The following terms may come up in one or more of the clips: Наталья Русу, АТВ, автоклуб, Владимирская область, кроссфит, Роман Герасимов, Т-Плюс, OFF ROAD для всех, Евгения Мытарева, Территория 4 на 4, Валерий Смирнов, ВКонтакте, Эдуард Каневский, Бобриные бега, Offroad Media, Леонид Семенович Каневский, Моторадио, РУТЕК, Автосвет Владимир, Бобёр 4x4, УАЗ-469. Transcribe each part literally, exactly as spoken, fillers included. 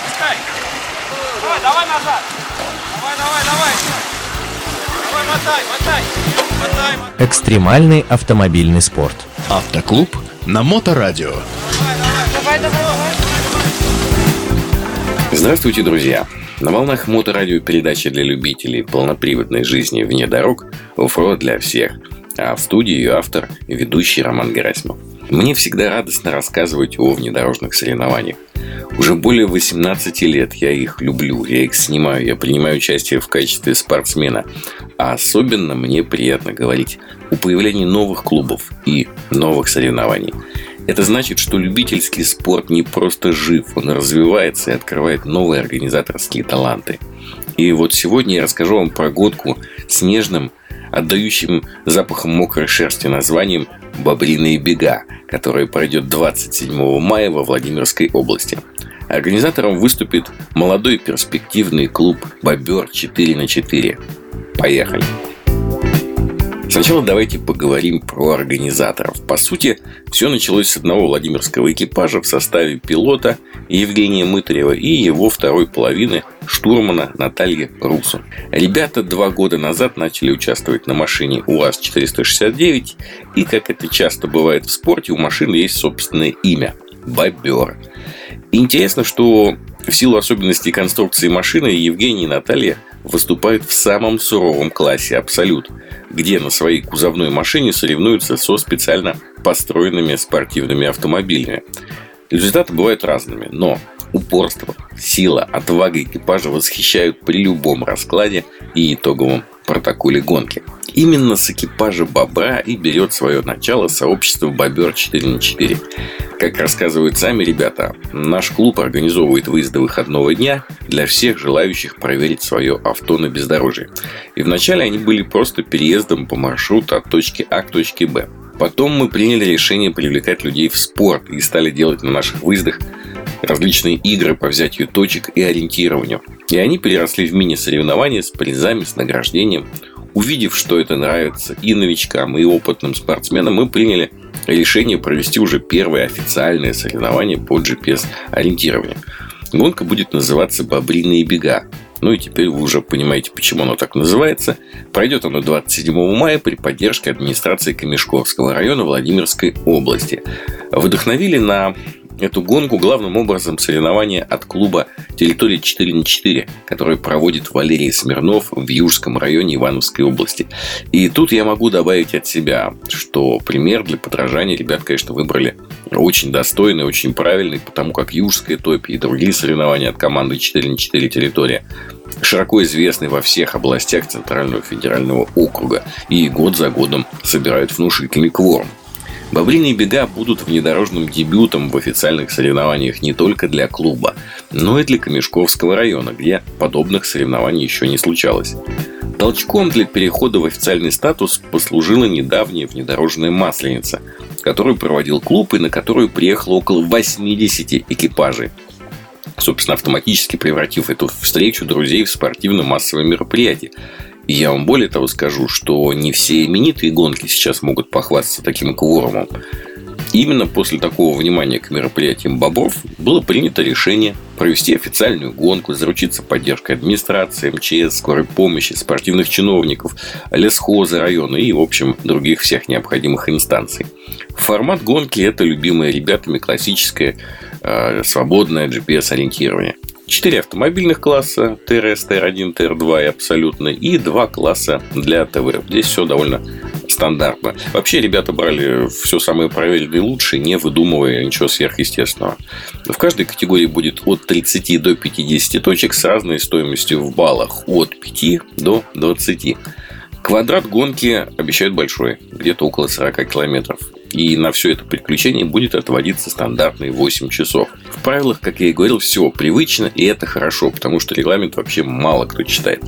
пускай, пускай. Давай, давай назад. Давай, давай, давай. Давай, мотай, мотай. Мотай, мотай. Экстремальный автомобильный спорт. Автоклуб на Моторадио. Давай, давай, давай, давай. Здравствуйте, друзья. На волнах Моторадио передача для любителей полноприводной жизни вне дорог, оффроуд для всех. А в студии ее автор и ведущий Роман Герасимов. Мне всегда радостно рассказывать о внедорожных соревнованиях. Уже более восемнадцати лет я их люблю, я их снимаю, я принимаю участие в качестве спортсмена. А особенно мне приятно говорить о появлении новых клубов и новых соревнований. Это значит, что любительский спорт не просто жив, он развивается и открывает новые организаторские таланты. И вот сегодня я расскажу вам про гонку с нежным, отдающим запахом мокрой шерсти названием «Бобриные бега», которая пройдет двадцать седьмого мая во Владимирской области. Организатором выступит молодой перспективный клуб «Бобёр четыре на четыре». Поехали! Сначала давайте поговорим про организаторов. По сути, все началось с одного владимирского экипажа в составе пилота Евгения Мытарева и его второй половины штурмана Натальи Русу. Ребята два года назад начали участвовать на машине УАЗ четыреста шестьдесят девять, и, как это часто бывает в спорте, у машины есть собственное имя – «Бобёр». Интересно, что в силу особенностей конструкции машины Евгения и Наталья выступают в самом суровом классе «Абсолют», где на своей кузовной машине соревнуются со специально построенными спортивными автомобилями. Результаты бывают разными, но упорство, сила, отвага экипажа восхищают при любом раскладе и итоговом протоколе гонки. Именно с экипажа «Бобра» и берет свое начало сообщество «Бобёр четыре на четыре». Как рассказывают сами ребята, наш клуб организовывает выезды выходного дня для всех желающих проверить свое авто на бездорожье. И вначале они были просто переездом по маршруту от точки А к точке Б. Потом мы приняли решение привлекать людей в спорт и стали делать на наших выездах различные игры по взятию точек и ориентированию. И они переросли в мини-соревнования с призами, с награждением. Увидев, что это нравится и новичкам, и опытным спортсменам, мы приняли решение провести уже первое официальное соревнование по джи пи эс-ориентированию. Гонка будет называться «Бобриные бега». Ну и теперь вы уже понимаете, почему оно так называется. Пройдет оно двадцать седьмого мая при поддержке администрации Камешковского района Владимирской области. Вдохновили на эту гонку главным образом соревнования от клуба «Территория четыре на четыре», который проводит Валерий Смирнов в Южском районе Ивановской области. И тут я могу добавить от себя, что пример для подражания ребят, конечно, выбрали очень достойный, очень правильный, потому как Южская топь и другие соревнования от команды четыре на четыре «Территория» широко известны во всех областях Центрального федерального округа и год за годом собирают внушительный кворум. «Бобриные бега» будут внедорожным дебютом в официальных соревнованиях не только для клуба, но и для Камешковского района, где подобных соревнований еще не случалось. Толчком для перехода в официальный статус послужила недавняя внедорожная масленица, которую проводил клуб и на которую приехало около восьмидесяти экипажей. Собственно, автоматически превратив эту встречу друзей в спортивно-массовое мероприятие. И я вам более того скажу, что не все именитые гонки сейчас могут похвастаться таким кворумом. Именно после такого внимания к мероприятиям «Бобров» было принято решение провести официальную гонку, заручиться поддержкой администрации, эм че эс, скорой помощи, спортивных чиновников, лесхоза района и, в общем, других всех необходимых инстанций. Формат гонки – это любимое ребятами классическое э, свободное джи пи эс-ориентирование. Четыре автомобильных класса тэ эр эс, тэ эр один, тэ эр два и абсолютный, и два класса для тэ вэ. Здесь все довольно стандартно. Вообще ребята брали все самое проверенное и лучшее, не выдумывая ничего сверхъестественного. В каждой категории будет от тридцати до пятидесяти точек с разной стоимостью в баллах от пяти до двадцати. Квадрат гонки обещают большой, где-то около сорока километров. И на все это приключение будет отводиться стандартные восемь часов. В правилах, как я и говорил, все привычно, и это хорошо, потому что регламент вообще мало кто читает.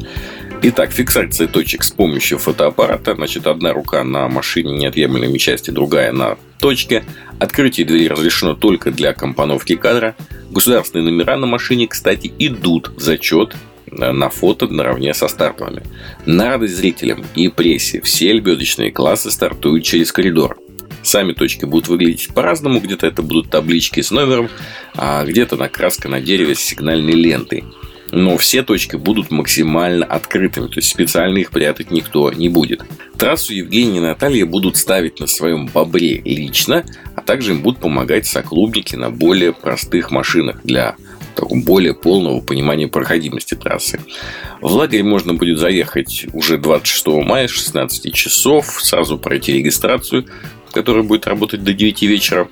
Итак, фиксация точек с помощью фотоаппарата. Значит, одна рука на машине неотъемлемой части, другая на точке. Открытие двери разрешено только для компоновки кадра. Государственные номера на машине, кстати, идут в зачет на фото наравне со стартовыми. На радость зрителям и прессе все лебедочные классы стартуют через коридор. Сами точки будут выглядеть по-разному. Где-то это будут таблички с номером, а где-то накраска на дереве с сигнальной лентой. Но все точки будут максимально открытыми, то есть специально их прятать никто не будет. Трассу Евгения и Наталья будут ставить на своем бобре лично, а также им будут помогать соклубники на более простых машинах для более полного понимания проходимости трассы. В лагерь можно будет заехать уже двадцать шестого мая с шестнадцати часов, сразу пройти регистрацию, который будет работать до девяти вечера.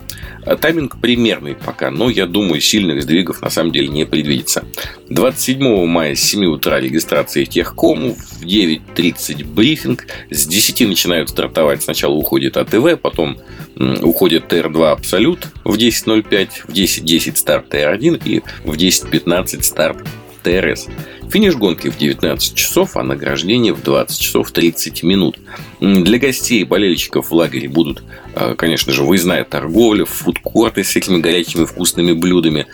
Тайминг примерный пока, но я думаю, сильных сдвигов на самом деле не предвидится. двадцать седьмого мая с семи утра регистрация техкому, в девять тридцать брифинг, с десяти начинают стартовать. Сначала уходит АТВ, потом уходит Т Р два Абсолют в десять ноль пять, в десять десять старт Т Р один и в десять пятнадцать старт Т Р С. Финиш гонки в девятнадцать часов, а награждение в двадцать часов тридцать минут. Для гостей и болельщиков в лагере будут, конечно же, выездная торговля, фудкорты с всякими горячими вкусными блюдами.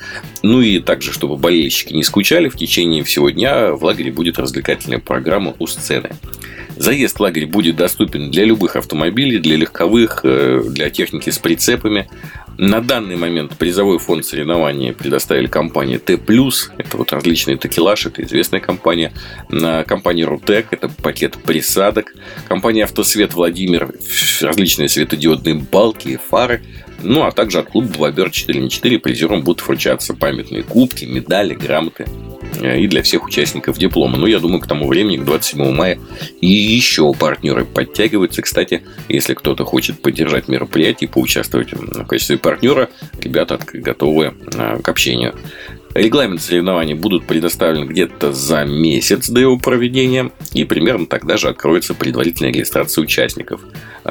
Ну и также, чтобы болельщики не скучали, в течение всего дня в лагере будет развлекательная программа у сцены. Заезд в лагерь будет доступен для любых автомобилей, для легковых, для техники с прицепами. На данный момент призовой фонд соревнований предоставили компания Т-Плюс. Это вот различные такелаж, это известная компания. Компания РУТЕК, это пакет присадок. Компания Автосвет Владимир, различные светодиодные балки и фары. Ну, а также от клуба «Бобёр четыре на четыре» призерам будут вручаться памятные кубки, медали, грамоты. И для всех участников диплома. Но я думаю, к тому времени, к двадцать седьмого мая, и еще партнеры подтягиваются. Кстати, если кто-то хочет поддержать мероприятие и поучаствовать в качестве партнера, ребята готовы к общению. Регламент соревнований будут предоставлены где-то за месяц до его проведения, и примерно тогда же откроется предварительная регистрация участников.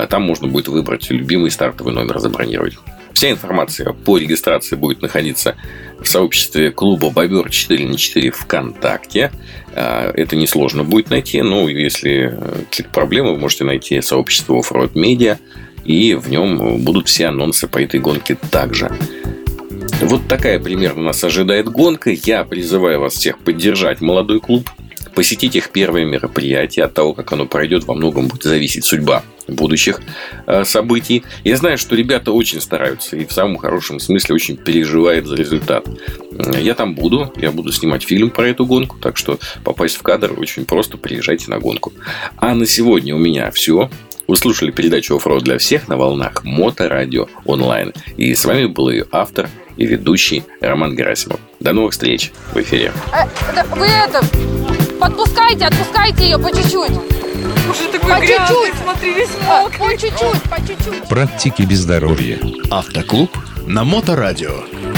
Там можно будет выбрать любимый стартовый номер, забронировать. Вся информация по регистрации будет находиться в сообществе клуба «Бобёр четыре на четыре» ВКонтакте. Это несложно будет найти, но если какие-то проблемы, вы можете найти сообщество Offroad Media, и в нем будут все анонсы по этой гонке также. Вот такая примерно нас ожидает гонка. Я призываю вас всех поддержать молодой клуб, посетить их первое мероприятие. От того, как оно пройдет, во многом будет зависеть судьба будущих э, событий. Я знаю, что ребята очень стараются и в самом хорошем смысле очень переживают за результат. Я там буду, я буду снимать фильм про эту гонку, так что попасть в кадр очень просто, приезжайте на гонку. А на сегодня у меня все. Вы слушали передачу «Оффроуд для всех» на волнах Моторадио онлайн. И с вами был ее автор и ведущий Роман Герасимов. До новых встреч в эфире. Вы это... Подпускайте, отпускайте ее по чуть-чуть. Уже такой по грязный, чуть-чуть. Смотри, весь мокрый. По чуть-чуть, по чуть-чуть. Практики без здоровья. Автоклуб на Моторадио.